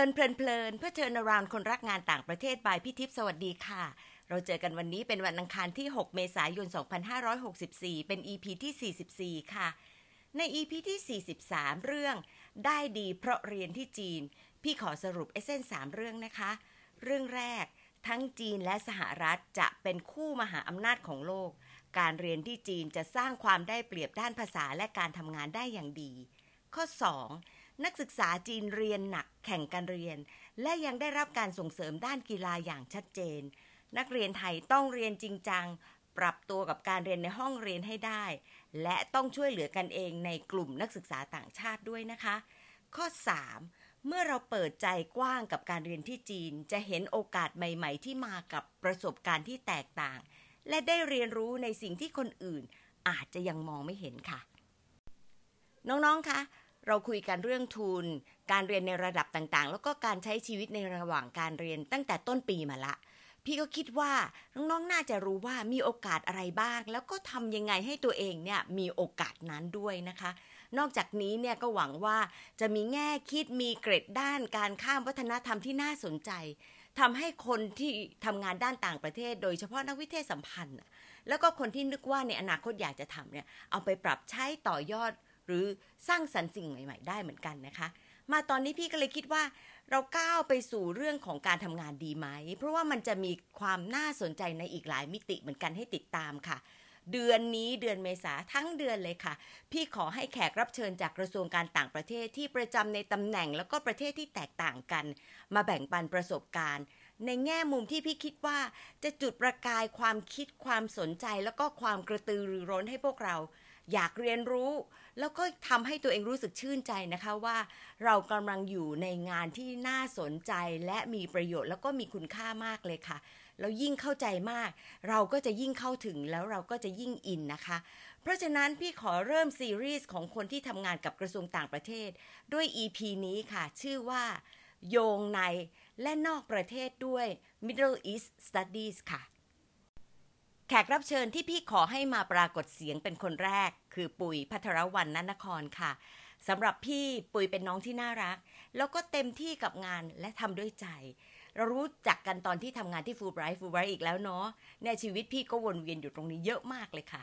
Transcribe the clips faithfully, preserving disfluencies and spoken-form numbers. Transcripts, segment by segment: ลินเพลินเพลินเพื่อเชิญอราวคนรักงานต่างประเทศบายพี่ทิพย์สวัสดีค่ะเราเจอกันวันนี้เป็นวันอังคารที่หกเมษายนสองพันห้าร้อยหกสิบสี่เป็น อี พี ที่สี่สิบสี่ค่ะใน อี พี ที่สี่สิบสามเรื่องได้ดีเพราะเรียนที่จีนพี่ขอสรุปเอเซนสามเรื่องนะคะเรื่องแรกทั้งจีนและสหรัฐจะเป็นคู่มหาอำนาจของโลกการเรียนที่จีนจะสร้างความได้เปรียบด้านภาษาและการทำงานได้อย่างดีข้อสองนักศึกษาจีนเรียนหนักแข่งกันเรียนและยังได้รับการส่งเสริมด้านกีฬาอย่างชัดเจนนักเรียนไทยต้องเรียนจริงจังปรับตัวกับการเรียนในห้องเรียนให้ได้และต้องช่วยเหลือกันเองในกลุ่มนักศึกษาต่างชาติด้วยนะคะข้อสามเมื่อเราเปิดใจกว้างกับการเรียนที่จีนจะเห็นโอกาสใหม่ๆที่มากับประสบการณ์ที่แตกต่างและได้เรียนรู้ในสิ่งที่คนอื่นอาจจะยังมองไม่เห็นค่ะน้องๆคะเราคุยกันเรื่องทุนการเรียนในระดับต่างๆแล้วก็การใช้ชีวิตในระหว่างการเรียนตั้งแต่ต้นปีมาละพี่ก็คิดว่าน้องๆน่าจะรู้ว่ามีโอกาสอะไรบ้างแล้วก็ทำยังไงให้ตัวเองเนี่ยมีโอกาสนั้นด้วยนะคะนอกจากนี้เนี่ยก็หวังว่าจะมีแง่คิดมีเกร็ดด้านการข้ามวัฒนธรรมที่น่าสนใจทำให้คนที่ทำงานด้านต่างประเทศโดยเฉพาะนักวิเทศสัมพันธ์แล้วก็คนที่นึกว่าในอนาคตอยากจะทำเนี่ยเอาไปปรับใช้ต่อยอดหรือสร้างสรรค์สิ่งใหม่ๆได้เหมือนกันนะคะมาตอนนี้พี่ก็เลยคิดว่าเราก้าวไปสู่เรื่องของการทำงานดีไหมเพราะว่ามันจะมีความน่าสนใจในอีกหลายมิติเหมือนกันให้ติดตามค่ะเดือนนี้เดือนเมษาทั้งเดือนเลยค่ะพี่ขอให้แขกรับเชิญจากกระทรวงการต่างประเทศที่ประจำในตำแหน่งแล้วก็ประเทศที่แตกต่างกันมาแบ่งปันประสบการณ์ในแง่มุมที่พี่คิดว่าจะจุดประกายความคิดความสนใจแล้วก็ความกระตือรือร้นให้พวกเราอยากเรียนรู้แล้วก็ทำให้ตัวเองรู้สึกชื่นใจนะคะว่าเรากำลังอยู่ในงานที่น่าสนใจและมีประโยชน์แล้วก็มีคุณค่ามากเลยค่ะแล้วยิ่งเข้าใจมากเราก็จะยิ่งเข้าถึงแล้วเราก็จะยิ่งอินนะคะเพราะฉะนั้นพี่ขอเริ่มซีรีส์ของคนที่ทำงานกับกระทรวงต่างประเทศด้วย อี พี นี้ค่ะชื่อว่าโยงในและนอกประเทศด้วย Middle East Studies ค่ะแขกรับเชิญที่พี่ขอให้มาปรากฏเสียงเป็นคนแรกคือปุ๋ยภัทรวรรณ ณนครค่ะสำหรับพี่ปุ๋ยเป็นน้องที่น่ารักแล้วก็เต็มที่กับงานและทำด้วยใจเรารู้จักกันตอนที่ทำงานที่ฟูลไบรท์ฟูลไบรท์อีกแล้วเนาะในชีวิตพี่ก็วนเวียนอยู่ตรงนี้เยอะมากเลยค่ะ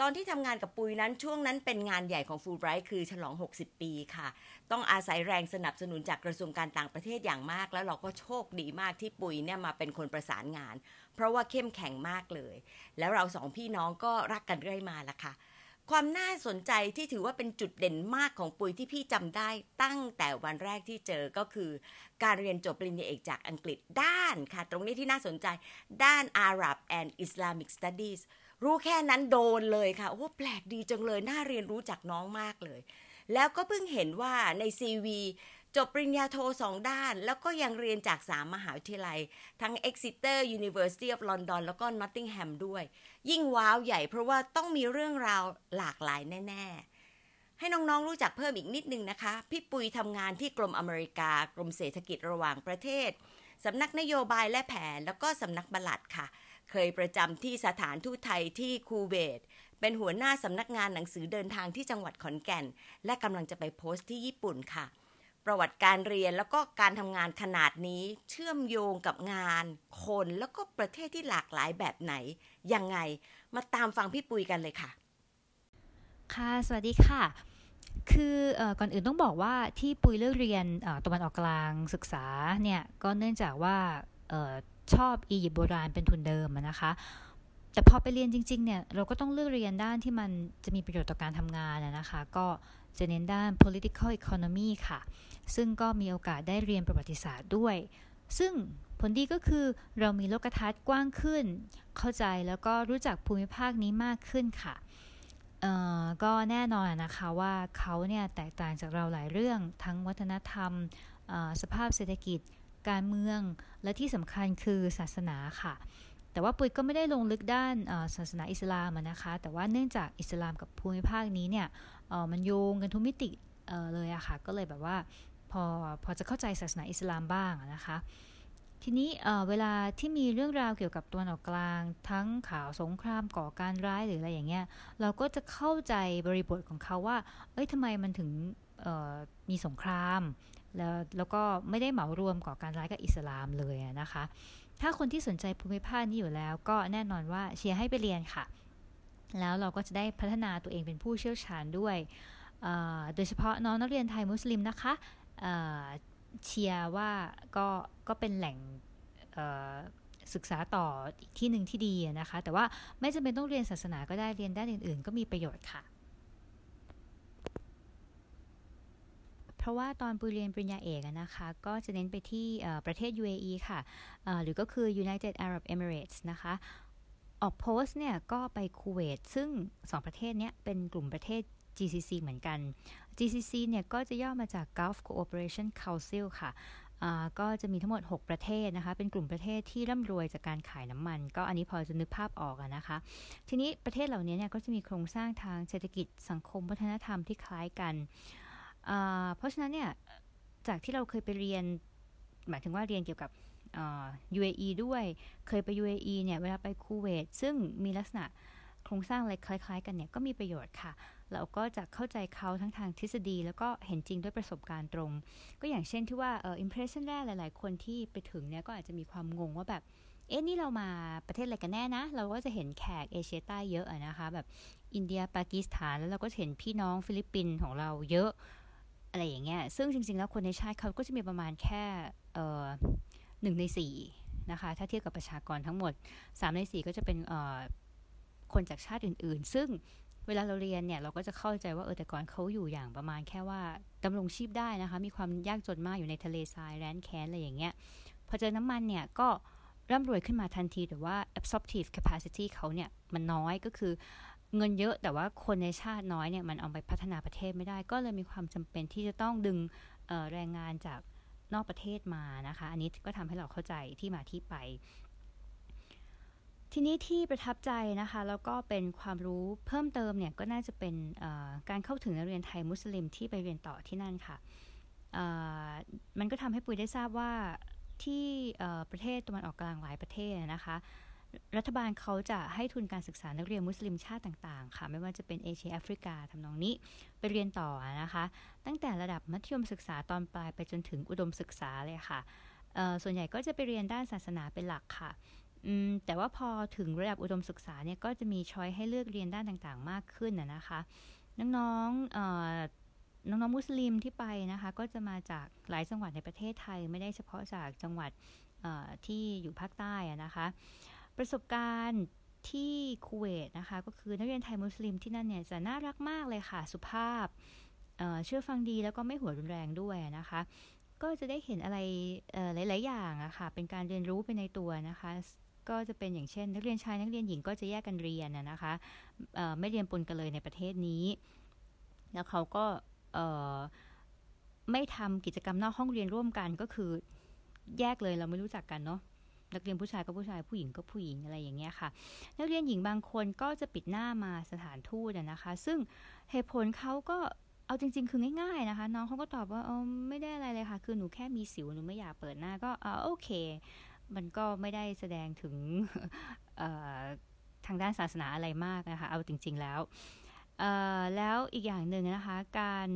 ตอนที่ทำงานกับปุ๋ยนั้นช่วงนั้นเป็นงานใหญ่ของฟูลไบรท์คือฉลองหกสิบปีค่ะต้องอาศัยแรงสนับสนุนจากกระทรวงการต่างประเทศอย่างมากแล้วเราก็โชคดีมากที่ปุ๋ยเนี่ยมาเป็นคนประสานงานเพราะว่าเข้มแข็งมากเลยแล้วเราสองพี่น้องก็รักกันเรื่อยมาละค่ะความน่าสนใจที่ถือว่าเป็นจุดเด่นมากของปุ๋ยที่พี่จำได้ตั้งแต่วันแรกที่เจอก็คือการเรียนจบปริญญาเอกจากอังกฤษด้านค่ะตรงนี้ที่น่าสนใจด้าน Arab and Islamic Studies รู้แค่นั้นโดนเลยค่ะโอ้แปลกดีจังเลยน่าเรียนรู้จากน้องมากเลยแล้วก็เพิ่งเห็นว่าใน ซี วี จบปริญญาโทสองด้านแล้วก็ยังเรียนจากสามมหาวิทยาลัยทั้ง Exeter University of London แล้วก็ Nottingham ด้วยยิ่งว้าวใหญ่เพราะว่าต้องมีเรื่องราวหลากหลายแน่ๆให้น้องๆรู้จักเพิ่มอีกนิดนึงนะคะพี่ปุยทำงานที่กรมอเมริกากรมเศรษฐกิจระหว่างประเทศสำนักนโยบายและแผนแล้วก็สำนักบัลลัดค่ะเคยประจำที่สถานทูตไทยที่คูเวตเป็นหัวหน้าสำนักงานหนังสือเดินทางที่จังหวัดขอนแก่นและกำลังจะไปโพสต์ที่ญี่ปุ่นค่ะประวัติการเรียนแล้วก็การทำงานขนาดนี้เชื่อมโยงกับงานคนแล้วก็ประเทศที่หลากหลายแบบไหนยังไงมาตามฟังพี่ปุยกันเลยค่ะค่ะสวัสดีค่ะคือก่อนอื่นต้องบอกว่าที่ปุยเลือกเรียนตะวันออกกลางศึกษาเนี่ยก็เนื่องจากว่าชอบอียิปต์โบราณเป็นทุนเดิมนะคะแต่พอไปเรียนจริงๆเนี่ยเราก็ต้องเลือกเรียนด้านที่มันจะมีประโยชน์ต่อการทำงานนะคะก็จะเน้นด้าน political economy ค่ะซึ่งก็มีโอกาสได้เรียนประวัติศาสตร์ด้วยซึ่งผลดีก็คือเรามีโลกทัศน์กว้างขึ้นเข้าใจแล้วก็รู้จักภูมิภาคนี้มากขึ้นค่ะเอ่อก็แน่นอนนะคะว่าเขาเนี่ยแตกต่างจากเราหลายเรื่องทั้งวัฒนธรรมสภาพเศรษฐกิจการเมืองและที่สำคัญคือศาสนาค่ะแต่ว่าปุ๋ยก็ไม่ได้ลงลึกด้านศาสนาอิสลามนะคะแต่ว่าเนื่องจากอิสลามกับภูมิภาคนี้เนี่ยมันโยงกันทุกมิติเลยอะค่ะก็เลยแบบว่าพอพอจะเข้าใจศาสนาอิสลามบ้างนะคะทีนี้เวลาที่มีเรื่องราวเกี่ยวกับตะวันออกกลางทั้งข่าวสงครามก่อการร้ายหรืออะไรอย่างเงี้ยเราก็จะเข้าใจบริบทของเขาว่าเอ้ยทำไมมันถึงมีสงคราม แล้วแล้วก็ไม่ได้เหมารวมก่อการร้ายกับอิสลามเลยนะคะถ้าคนที่สนใจภูมิภาคนี้อยู่แล้วก็แน่นอนว่าเชียร์ให้ไปเรียนค่ะแล้วเราก็จะได้พัฒนาตัวเองเป็นผู้เชี่ยวชาญด้วยโดยเฉพาะน้องนักเรียนไทยมุสลิมนะคะเชียร์ว่าก็ก็เป็นแหล่งศึกษาต่ออีกที่หนึ่งที่ดีนะคะแต่ว่าไม่จำเป็นต้องเรียนศาสนาก็ได้เรียนด้านอื่นๆก็มีประโยชน์ค่ะเพราะว่าตอนปุยเรียนปริญญาเอกนะคะก็จะเน้นไปที่ประเทศ ยู เอ อี ค่ะหรือก็คือ United Arab Emirates นะคะออกโพสต์เนี่ยก็ไปคูเวตซึ่งสองประเทศเนี้ยเป็นกลุ่มประเทศ จี ซี ซี เหมือนกัน จี ซี ซี เนี่ยก็จะย่อมาจาก Gulf Cooperation Council ค่ะก็จะมีทั้งหมดหกประเทศนะคะเป็นกลุ่มประเทศที่ร่ำรวยจากการขายน้ำมันก็อันนี้พอจะนึกภาพออกนะคะทีนี้ประเทศเหล่านี้เนี่ยก็จะมีโครงสร้างทางเศรษฐกิจสังคมวัฒนธรรมที่คล้ายกันเพราะฉะนั้นเนี่ยจากที่เราเคยไปเรียนหมายถึงว่าเรียนเกี่ยวกับ ยู เอ อี ด้วยเคยไป ยู เอ อี เนี่ยเวลาไปคูเวตซึ่งมีลักษณะโครงสร้างอะไรคล้ายๆกันเนี่ยก็มีประโยชน์ค่ะเราก็จะเข้าใจเขาทั้งทางทฤษฎีแล้วก็เห็นจริงด้วยประสบการณ์ตรงก็อย่างเช่นที่ว่าเอ่อ impression แรกหลายๆคนที่ไปถึงเนี่ยก็อาจจะมีความงงว่าแบบเอ๊ะนี่เรามาประเทศอะไรกันแน่นะเราก็จะเห็นแขกเอเชียใต้เยอะนะคะแบบอินเดียปากีสถานแล้วเราก็เห็นพี่น้องฟิลิปปินส์ของเราเยอะอะไรอย่างเงี้ยซึ่งจริงๆแล้วคนในชาติเขาก็จะมีประมาณแค่เอ่อหนึ่งในสี่นะคะถ้าเทียบกับประชากรทั้งหมดสามในสี่ก็จะเป็นเอ่อคนจากชาติอื่นๆซึ่งเวลาเราเรียนเนี่ยเราก็จะเข้าใจว่าเออแต่ก่อนเขาอยู่อย่างประมาณแค่ว่าดำรงชีพได้นะคะมีความยากจนมากอยู่ในทะเลทรายแร้นแค้นอะไรอย่างเงี้ยพอเจอน้ำมันเนี่ยก็ร่ำรวยขึ้นมาทันทีแต่ว่า absorptive capacity เขาเนี่ยมันน้อยก็คือเงินเยอะแต่ว่าคนในชาติน้อยเนี่ยมันเอาไปพัฒนาประเทศไม่ได้ก็เลยมีความจำเป็นที่จะต้องดึงแรงงานจากนอกประเทศมานะคะอันนี้ก็ทำให้เราเข้าใจที่มาที่ไปทีนี้ที่ประทับใจนะคะแล้วก็เป็นความรู้เพิ่มเติมเนี่ยก็น่าจะเป็นการเข้าถึงนักเรียนไทยมุสลิมที่ไปเรียนต่อที่นั่นค่ะมันก็ทำให้ปุยได้ทราบว่าที่ประเทศตะวันออกกลางหลายประเทศนะคะรัฐบาลเขาจะให้ทุนการศึกษานักเรียนมุสลิมชาติต่างๆค่ะไม่ว่าจะเป็นเอเชียแอฟริกาทำนองนี้ไปเรียนต่อนะคะตั้งแต่ระดับมัธยมศึกษาตอนปลายไปจนถึงอุดมศึกษาเลยค่ะส่วนใหญ่ก็จะไปเรียนด้านศาสนาเป็นหลักค่ะแต่ว่าพอถึงระดับอุดมศึกษาเนี่ยก็จะมีช้อยให้เลือกเรียนด้านต่างๆมากขึ้นนะคะน้องๆ เอ่อ น้องๆมุสลิมที่ไปนะคะก็จะมาจากหลายจังหวัดในประเทศไทยไม่ได้เฉพาะจากจังหวัดที่อยู่ภาคใต้นะคะประสบการณ์ที่คูเวตนะคะก็คือนักเรียนไทยมุสลิมที่นั่นเนี่ยจะน่ารักมากเลยค่ะสุภาพ เอ่อ เชื่อฟังดีแล้วก็ไม่หัวรุนแรงด้วยนะคะก็จะได้เห็นอะไรหลายๆอย่างอะค่ะเป็นการเรียนรู้ไปในตัวนะคะก็จะเป็นอย่างเช่นนักเรียนชายนักเรียนหญิงก็จะแยกกันเรียนนะคะไม่เรียนปนกันเลยในประเทศนี้แล้วเขาก็ไม่ทำกิจกรรมนอกห้องเรียนร่วมกันก็คือแยกเลยเราไม่รู้จักกันเนาะนักเรียนผู้ชายก็ผู้ชายผู้หญิงก็ผู้หญิงอะไรอย่างเงี้ยค่ะนักเรียนหญิงบางคนก็จะปิดหน้ามาสถานทูตนะคะซึ่งเหตุผลเขาก็เอาจริงๆคือง่ายๆนะคะน้องเขาก็ตอบว่าเออไม่ได้อะไรเลยค่ะคือหนูแค่มีสิวหนูไม่อยากเปิดหน้าก็อ่าโอเคมันก็ไม่ได้แสดงถึงทางด้านศาสนาอะไรมากนะคะเอาจริงๆแล้วแล้วอีกอย่างหนึ่งนะคะการ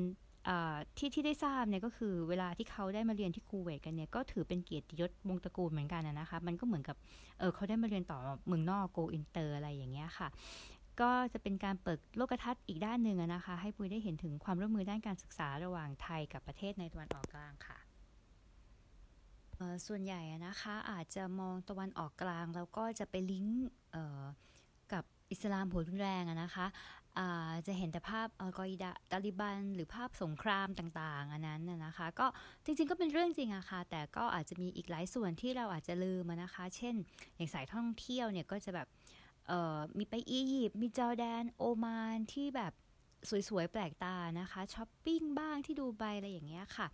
ที่ที่ได้ทราบเนี่ยก็คือเวลาที่เขาได้มาเรียนที่คูเวตกันเนี่ยก็ถือเป็นเกียรติยศวงตระกูลเหมือนกันนะคะมันก็เหมือนกับเออเขาได้มาเรียนต่อเมืองนอกโกอินเตอร์อะไรอย่างเงี้ยค่ะก็จะเป็นการเปิดโลกทัศน์อีกด้านหนึ่งนะคะให้ปุยได้เห็นถึงความร่วมมือด้านการศึกษาระหว่างไทยกับประเทศในตะวันออกกลางค่ะส่วนใหญ่นะคะอาจจะมองตะวันออกกลางแล้วก็จะไปลิงก์กับอิสลามหัวรุนแรงนะคะจะเห็นแต่ภาพอัลกออิดะห์ตาลิบันหรือภาพสงครามต่างๆอันนั้นนะคะก็จริงๆก็เป็นเรื่องจริงอะค่ะแต่ก็อาจจะมีอีกหลายส่วนที่เราอาจจะลืมนะคะเช่นอย่างสายท่องเที่ยวเนี่ยก็จะแบบมีไปอียิปต์มีจอร์แดนโอมานที่แบบสวยๆแปลกตานะคะช้อปปิ้งบ้างที่ดูไบอะไรอย่างเงี้ยค่ะ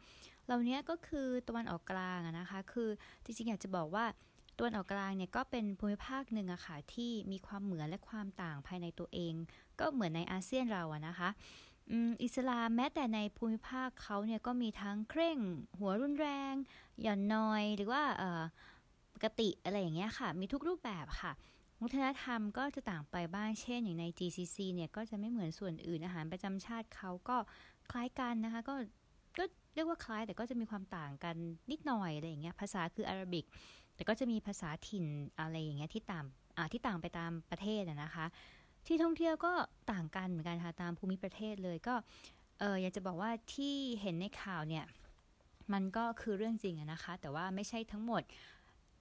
เหล่านี้ก็คือตะวันออกกลางนะคะคือจริงๆอยากจะบอกว่าตะวันออกกลางเนี่ยก็เป็นภูมิภาคหนึ่งอะค่ะที่มีความเหมือนและความต่างภายในตัวเองก็เหมือนในอาเซียนเราอะนะคะอิสลามแม้แต่ในภูมิภาคเขาเนี่ยก็มีทั้งเคร่งหัวรุนแรงหย่อนนอยหรือว่าปกติอะไรอย่างเงี้ยค่ะมีทุกรูปแบบค่ะวัฒนธรรมก็จะต่างไปบ้างเช่นอย่างใน จี ซี ซี เนี่ยก็จะไม่เหมือนส่วนอื่นอาหารประจำชาติเขาก็คล้ายกันนะคะก็ ก็เรียกว่าคล้ายแต่ก็จะมีความต่างกันนิดหน่อยอะไรอย่างเงี้ยภาษาคืออาหรับิกแต่ก็จะมีภาษาถิ่นอะไรอย่างเงี้ยที่ตามอ่าที่ต่างไปตามประเทศนะคะที่ท่องเที่ยวก็ต่างกันเหมือนกันค่ะตามภูมิประเทศเลยก็เอออยากจะบอกว่าที่เห็นในข่าวเนี่ยมันก็คือเรื่องจริงนะคะแต่ว่าไม่ใช่ทั้งหมด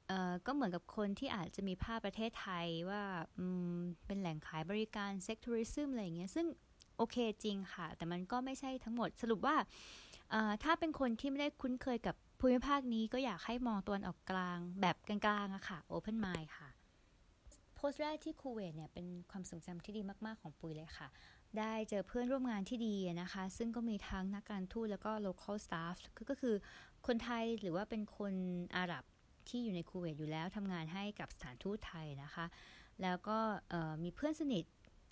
เอ่อก็เหมือนกับคนที่อาจจะมีภาพประเทศไทยว่าอืมเป็นแหล่งขายบริการเซ็กทัวริซึมอะไรอย่างเงี้ยซึ่งโอเคจริงค่ะแต่มันก็ไม่ใช่ทั้งหมดสรุปว่าเอ่อถ้าเป็นคนที่ไม่ได้คุ้นเคยกับภูมิภาคนี้ก็อยากให้มองตะวันออกกลางแบบกลางๆอะค่ะ Open Mind ค่ะโพสต์แรกที่คูเวตเนี่ยเป็นความทรงจำที่ดีมากๆของปุยเลยค่ะได้เจอเพื่อนร่วมงานที่ดีนะคะซึ่งก็มีทั้งนักการทูตแล้วก็ local staff ก็คือคนไทยหรือว่าเป็นคนอาหรับที่อยู่ในคูเวตอยู่แล้วทำงานให้กับสถานทูตไทยนะคะแล้วก็มีเพื่อนสนิท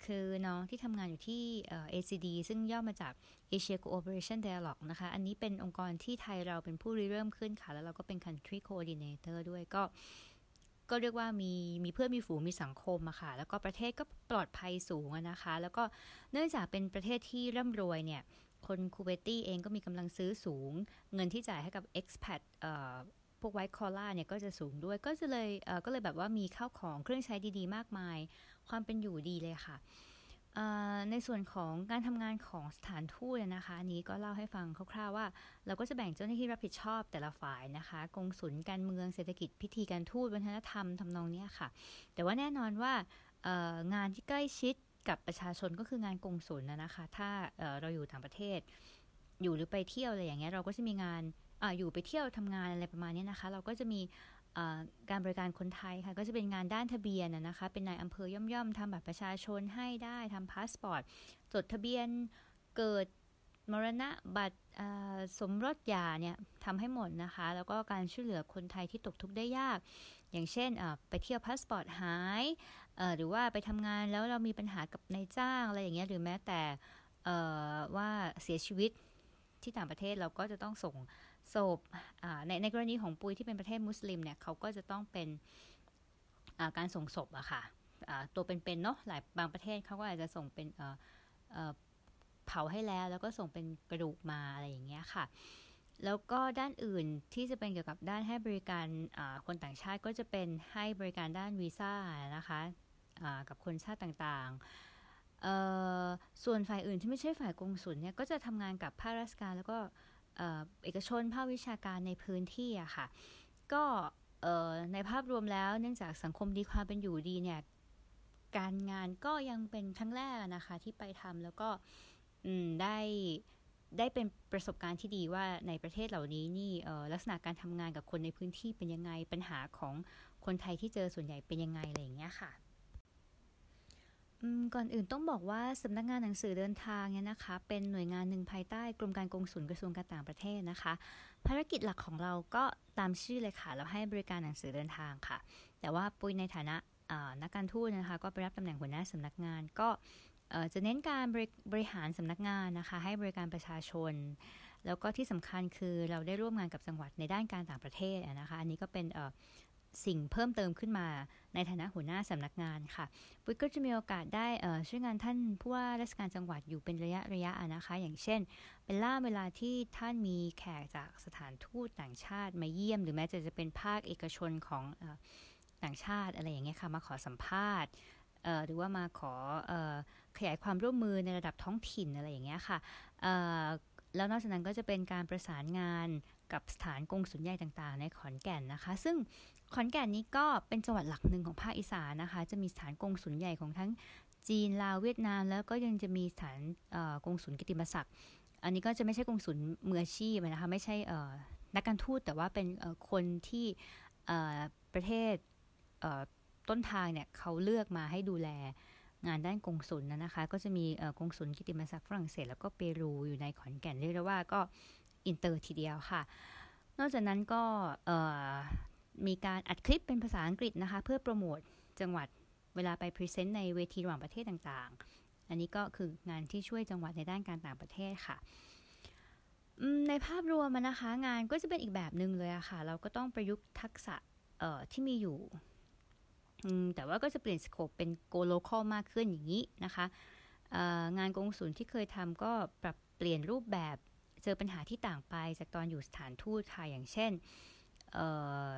คือน้องที่ทำงานอยู่ที่ เอ ซี ดี ซึ่งย่อมาจาก Asia Cooperation Dialogue นะคะอันนี้เป็นองค์กรที่ไทยเราเป็นผู้ริเริ่มขึ้นค่ะแล้วเราก็เป็น country coordinator ด้วยก็ก็เรียกว่ามีมีเพื่อนมีฝูงมีสังคมอะค่ะแล้วก็ประเทศก็ปลอดภัยสูงนะคะแล้วก็เนื่องจากเป็นประเทศที่ร่ำรวยเนี่ยคนคูเวตี้เองก็มีกำลังซื้อสูงเงินที่จ่ายให้กับ expat เอ่อพวก white collar เนี่ยก็จะสูงด้วยก็จะเลยเอ่อก็เลยแบบว่ามีข้าวของเครื่องใช้ดีๆมากมายความเป็นอยู่ดีเลยค่ะในส่วนของการทำงานของสถานทูตนะคะอันนี้ก็เล่าให้ฟังคร่าวๆว่าเราก็จะแบ่งเจ้าหน้าที่รับผิดชอบแต่ละฝ่ายนะคะกงสุลการเมืองเศรษฐกิจพิธีการทูตวัฒนธรรมทำนองนี้ค่ะแต่ว่าแน่นอนว่างานที่ใกล้ชิดกับประชาชนก็คืองานกงสุลนะคะถ้า เอ่อ เราอยู่ต่างประเทศอยู่หรือไปเที่ยวอะไรอย่างเงี้ยเราก็จะมีงานอ่าอยู่ไปเที่ยวทำงานอะไรประมาณนี้นะคะเราก็จะมีการบริการคนไทยค่ะก็จะเป็นงานด้านทะเบียนนะคะเป็นนายอำเภอย่อมๆทำบัตรประชาชนให้ได้ทำพาสปอร์ตจดทะเบียนเกิดมรณะบัตรสมรสหย่าเนี่ยทำให้หมดนะคะแล้วก็การช่วยเหลือคนไทยที่ตกทุกข์ได้ยากอย่างเช่นไปเที่ยวพาสปอร์ตหายหรือว่าไปทำงานแล้วเรามีปัญหากับนายจ้างอะไรอย่างเงี้ยหรือแม้แต่ว่าเสียชีวิตที่ต่างประเทศเราก็จะต้องส่งศพในในกรณีของปุยที่เป็นประเทศมุสลิมเนี่ยเขาก็จะต้องเป็นการส่งศพอะค่ะตัวเป็นๆเนาะหลายบางประเทศเขาก็อาจจะส่งเป็นเผาให้แล้วแล้วก็ส่งเป็นกระดูกมาอะไรอย่างเงี้ยค่ะแล้วก็ด้านอื่นที่จะเป็นเกี่ยวกับด้านให้บริการคนต่างชาติก็จะเป็นให้บริการด้านวีซ่านะคะกับคนชาติต่างๆส่วนฝ่ายอื่นที่ไม่ใช่ฝ่ายกงสุลเนี่ยก็จะทำงานกับภาคราชการแล้วก็เอกชนภาควิชาการในพื้นที่อะค่ะก็ในภาพรวมแล้วเนื่องจากสังคมดีความเป็นอยู่ดีเนี่ยการงานก็ยังเป็นครั้งแรกนะคะที่ไปทำแล้วก็ได้ได้เป็นประสบการณ์ที่ดีว่าในประเทศเหล่านี้นี่ลักษณะการทำงานกับคนในพื้นที่เป็นยังไงปัญหาของคนไทยที่เจอส่วนใหญ่เป็นยังไงอะไรอย่างเงี้ยค่ะก่อนอื่นต้องบอกว่าสำนักงานหนังสือเดินทางเนี่ยนะคะเป็นหน่วยงานหนึ่งภายใต้กรมการกงสุลกระทรวงการต่างประเทศนะคะภารกิจหลักของเราก็ตามชื่อเลยค่ะเราให้บริการหนังสือเดินทางค่ะแต่ว่าปุยในฐานะนักการทูตนะคะก็ไปรับตำแหน่งหัวหน้าสำนักงานก็จะเน้นการบริหารสำนักงานนะคะให้บริการประชาชนแล้วก็ที่สำคัญคือเราได้ร่วมงานกับจังหวัดในด้านการต่างประเทศนะคะอันนี้ก็เป็นสิ่งเพิ่มเติมขึ้นมาในฐานะหัวหน้าสำนักงานค่ะปุ้ยก็จะมีโอกาสได้ช่วยงานท่านผู้ว่าราชการจังหวัดอยู่เป็นระยะระยะนะคะอย่างเช่นเป็นล่าเวลาที่ท่านมีแขกจากสถานทูตต่างชาติมาเยี่ยมหรือแม้จะจะเป็นภาคเอกชนของต่างชาติอะไรอย่างเงี้ยค่ะมาขอสัมภาษณ์หรือว่ามาขอขยายความร่วมมือในระดับท้องถิ่นอะไรอย่างเงี้ยค่ะแล้วนอกจากนั้นก็จะเป็นการประสานงานกับสถานกงสุลใหญ่ต่างๆในขอนแก่นนะคะซึ่งขอนแก่นนี้ก็เป็นจังหวัดหลักหนึ่งของภาคอีสานนะคะจะมีสถานกงสุลใหญ่ของทั้งจีนลาวเวียดนามแล้วก็ยังจะมีสถานกงสุลกิตติมศักดิ์อันนี้ก็จะไม่ใช่กงสุลมืออาชีพนะคะไม่ใช่นักการทูตแต่ว่าเป็นคนที่ประเทศต้นทางเนี่ยเขาเลือกมาให้ดูแลงานด้านกงสุลนะคะก็จะมีกงสุลกิตติมศักดิ์ฝรั่งเศสแล้วก็เปรูอยู่ในขอนแก่นเรียกได้ว่าก็อินเตอร์ทีเดียวค่ะนอกจากนั้นก็มีการอัดคลิปเป็นภาษาอังกฤษนะคะเพื่อโปรโมทจังหวัดเวลาไปพรีเซนต์ในเวทีระหว่างประเทศต่างๆอันนี้ก็คืองานที่ช่วยจังหวัดในด้านการต่างประเทศค่ะในภาพรวมนะคะงานก็จะเป็นอีกแบบนึงเลยอะค่ะเราก็ต้องประยุกต์ทักษะที่มีอยู่แต่ว่าก็จะเปลี่ยนสโคปเป็นโกโลคอลมากขึ้นอย่างนี้นะคะงานกงสุลที่เคยทำก็ปรับเปลี่ยนรูปแบบ เจอปัญหาที่ต่างไปจากตอนอยู่สถานทูตค่ะอย่างเช่น เอ่อ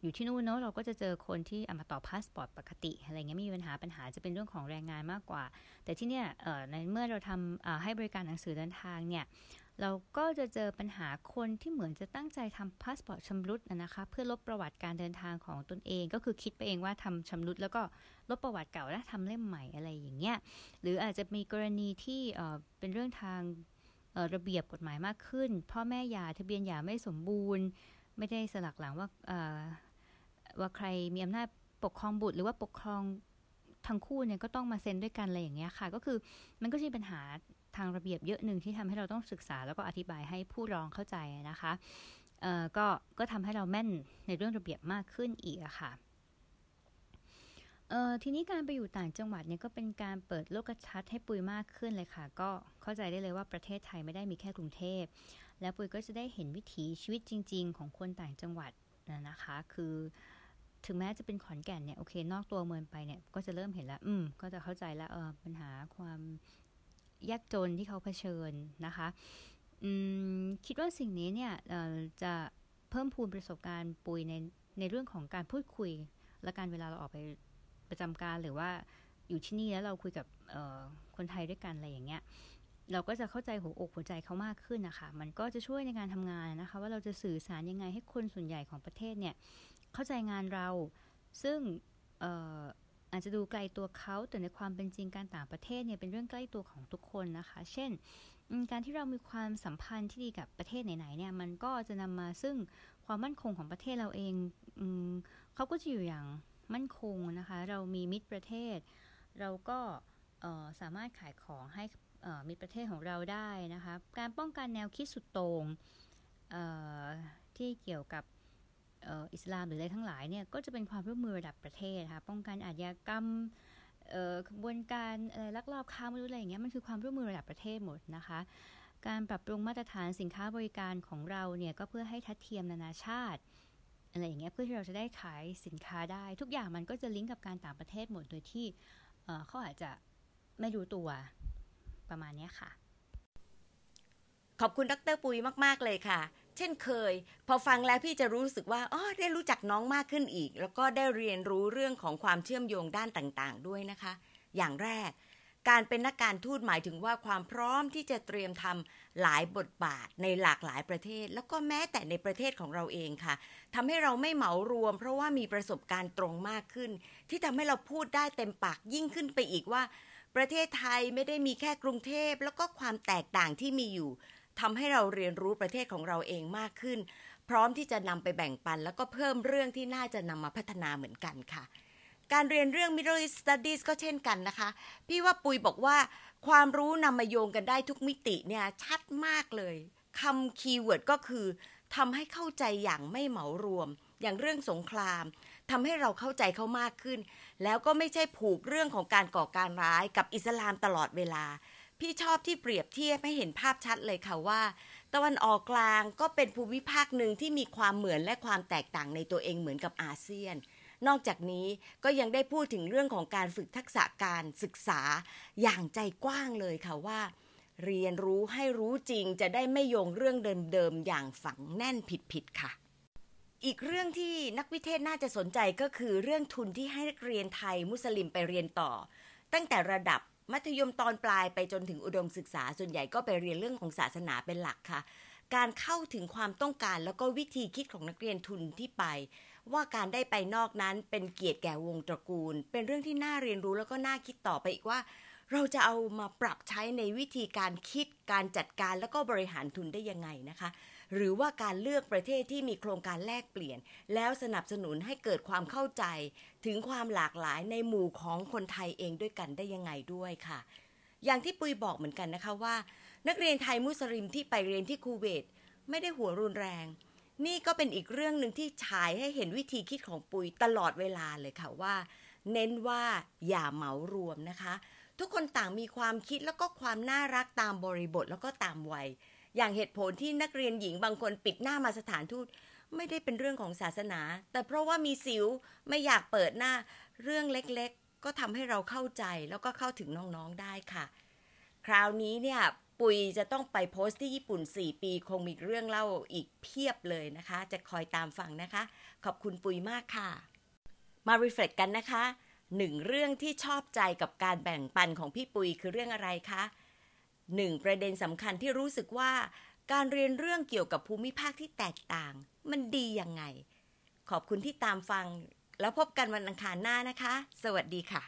อยู่ที่นู่นเนาะเราก็จะเจอคนที่มาต่อพาสปอร์ตปกติอะไรเงี้ยมีปัญหาปัญหาจะเป็นเรื่องของแรงงานมากกว่าแต่ที่เนี่ยในเมื่อเราทำให้บริการหนังสือเดินทางเนี่ยเราก็จะเจอปัญหาคนที่เหมือนจะตั้งใจทำพาสปอร์ตชำรุดนะคะเพื่อลบประวัติการเดินทางของตนเองก็คือคิดไปเองว่าทำชำรุดแล้วก็ลบประวัติเก่าแล้วทำเล่มใหม่อะไรอย่างเงี้ยหรืออาจจะมีกรณีที่เป็นเรื่องทางระเบียบกฎหมายมากขึ้นพ่อแม่หย่าทะเบียนหย่าไม่สมบูรณ์ไม่ได้สลักหลังว่าว่าใครมีอำนาจปกครองบุตรหรือว่าปกครองทั้งคู่เนี่ยก็ต้องมาเซ็นด้วยกันอะไรอย่างเงี้ยค่ะก็คือมันก็จะมีปัญหาทางระเบียบเยอะหนึ่งที่ทำให้เราต้องศึกษาแล้วก็อธิบายให้ผู้ร้องเข้าใจนะคะเอ่อก็ก็ทำให้เราแม่นในเรื่องระเบียบมากขึ้นอีกค่ะเอ่อทีนี้การไปอยู่ต่างจังหวัดเนี่ยก็เป็นการเปิดโลกทัศน์ให้ปุยมากขึ้นเลยค่ะก็เข้าใจได้เลยว่าประเทศไทยไม่ได้มีแค่กรุงเทพและปุยก็จะได้เห็นวิถีชีวิตจริงๆของคนต่างจังหวัดนะคะคือถึงแม้จะเป็นขอนแก่นเนี่ยโอเคนอกตัวเมืองไปเนี่ยก็จะเริ่มเห็นแล้วอืมก็จะเข้าใจแล้วเออปัญหาความยากจนที่เขาเผชิญนะคะอืมคิดว่าสิ่งนี้เนี่ยจะเพิ่มพูนประสบการณ์ปุยในในเรื่องของการพูดคุยและการเวลาเราออกไปประจำการหรือว่าอยู่ที่นี่แล้วเราคุยกับคนไทยด้วยกันอะไรอย่างเงี้ยเราก็จะเข้าใจหัวอกหัวใจเขามากขึ้นนะคะมันก็จะช่วยในการทำงานนะคะว่าเราจะสื่อสารยังไงให้คนส่วนใหญ่ของประเทศเนี่ยเข้าใจงานเราซึ่งอาจจะดูไกลตัวเขาแต่ในความเป็นจริงการต่างประเทศเนี่ยเป็นเรื่องใกล้ตัวของทุกคนนะคะเช่นการที่เรามีความสัมพันธ์ที่ดีกับประเทศไหนๆเนี่ยมันก็จะนำมาซึ่งความมั่นคงของประเทศเราเองอืมเขาก็จะอยู่อย่างมั่นคงนะคะเรามีมิตรประเทศเราก็สามารถขายของให้มิตรประเทศของเราได้นะคะการป้องกันแนวคิดสุดโต่งที่เกี่ยวกับอิสลามหรืออะไรทั้งหลายเนี่ยก็จะเป็นความร่วมมือระดับประเทศค่ะป้องกันอาชญากรรมขบวนการอะไรลักลอบค้ามนุษย์อะไรอย่างเงี้ยมันคือความร่วมมือระดับประเทศหมดนะคะการปรับปรุงมาตรฐานสินค้าบริการของเราเนี่ยก็เพื่อให้ทัดเทียมนานาชาติอะไรอย่างเงี้ยเพื่อที่เราจะได้ขายสินค้าได้ทุกอย่างมันก็จะลิงก์กับการต่างประเทศหมดโดยที่เขาอาจจะไม่รู้ตัวประมาณนี้ค่ะขอบคุณดร.ปุยมากๆเลยค่ะเช่นเคยพอฟังแล้วพี่จะรู้สึกว่าอ๋อได้รู้จักน้องมากขึ้นอีกแล้วก็ได้เรียนรู้เรื่องของความเชื่อมโยงด้านต่างๆด้วยนะคะอย่างแรกการเป็นนักการทูตหมายถึงว่าความพร้อมที่จะเตรียมทำหลายบทบาทในหลากหลายประเทศแล้วก็แม้แต่ในประเทศของเราเองค่ะทำให้เราไม่เหมารวมเพราะว่ามีประสบการณ์ตรงมากขึ้นที่ทำให้เราพูดได้เต็มปากยิ่งขึ้นไปอีกว่าประเทศไทยไม่ได้มีแค่กรุงเทพแล้วก็ความแตกต่างที่มีอยู่ทำให้เราเรียนรู้ประเทศของเราเองมากขึ้นพร้อมที่จะนำไปแบ่งปันแล้วก็เพิ่มเรื่องที่น่าจะนำมาพัฒนาเหมือนกันค่ะการเรียนเรื่อง Middle East Studies ก็เช่นกันนะคะพี่ว่าปุยบอกว่าความรู้นำมาโยงกันได้ทุกมิติเนี่ยชัดมากเลยคำคีย์เวิร์ดก็คือทำให้เข้าใจอย่างไม่เหมารวมอย่างเรื่องสงครามทำให้เราเข้าใจเขามากขึ้นแล้วก็ไม่ใช่ผูกเรื่องของการก่อการร้ายกับอิสลามตลอดเวลาพี่ชอบที่เปรียบเทียบให้เห็นภาพชัดเลยค่ะว่าตะวันออกกลางก็เป็นภูมิภาคหนึ่งที่มีความเหมือนและความแตกต่างในตัวเองเหมือนกับอาเซียนนอกจากนี้ก็ยังได้พูดถึงเรื่องของการฝึกทักษะการศึกษาอย่างใจกว้างเลยค่ะว่าเรียนรู้ให้รู้จริงจะได้ไม่โยงเรื่องเดิมๆอย่างฝังแน่นผิดๆค่ะอีกเรื่องที่นักวิเทศน่าจะสนใจก็คือเรื่องทุนที่ให้นักเรียนไทยมุสลิมไปเรียนต่อตั้งแต่ระดับมัธยมตอนปลายไปจนถึงอุดมศึกษาส่วนใหญ่ก็ไปเรียนเรื่องของศาสนาเป็นหลักค่ะการเข้าถึงความต้องการแล้วก็วิธีคิดของนักเรียนทุนที่ไปว่าการได้ไปนอกนั้นเป็นเกียรติแก่วงตระกูลเป็นเรื่องที่น่าเรียนรู้แล้วก็น่าคิดต่อไปอีกว่าเราจะเอามาปรับใช้ในวิธีการคิดการจัดการแล้วก็บริหารทุนได้ยังไงนะคะหรือว่าการเลือกประเทศที่มีโครงการแลกเปลี่ยนแล้วสนับสนุนให้เกิดความเข้าใจถึงความหลากหลายในหมู่ของคนไทยเองด้วยกันได้ยังไงด้วยค่ะอย่างที่ปุยบอกเหมือนกันนะคะว่านักเรียนไทยมุสลิมที่ไปเรียนที่คูเวตไม่ได้หัวรุนแรงนี่ก็เป็นอีกเรื่องหนึ่งที่ฉายให้เห็นวิธีคิดของปุยตลอดเวลาเลยค่ะว่าเน้นว่าอย่าเหมารวมนะคะทุกคนต่างมีความคิดแล้วก็ความน่ารักตามบริบทแล้วก็ตามวัยอย่างเหตุผลที่นักเรียนหญิงบางคนปิดหน้ามาสถานทูตไม่ได้เป็นเรื่องของศาสนาแต่เพราะว่ามีสิวไม่อยากเปิดหน้าเรื่องเล็กๆก็ทำให้เราเข้าใจแล้วก็เข้าถึงน้องๆได้ค่ะคราวนี้เนี่ย ปุยจะต้องไปโพสต์ที่ญี่ปุ่นสี่ปีคงมีเรื่องเล่าอีกเพียบเลยนะคะจะคอยตามฟังนะคะขอบคุณปุยมากค่ะมา reflect กันนะคะหนึ่งเรื่องที่ชอบใจกับการแบ่งปันของพี่ปุยคือเรื่องอะไรคะหนึ่งประเด็นสำคัญที่รู้สึกว่าการเรียนเรื่องเกี่ยวกับภูมิภาคที่แตกต่างมันดียังไงขอบคุณที่ตามฟังแล้วพบกันวันอังคารหน้านะคะสวัสดีค่ะ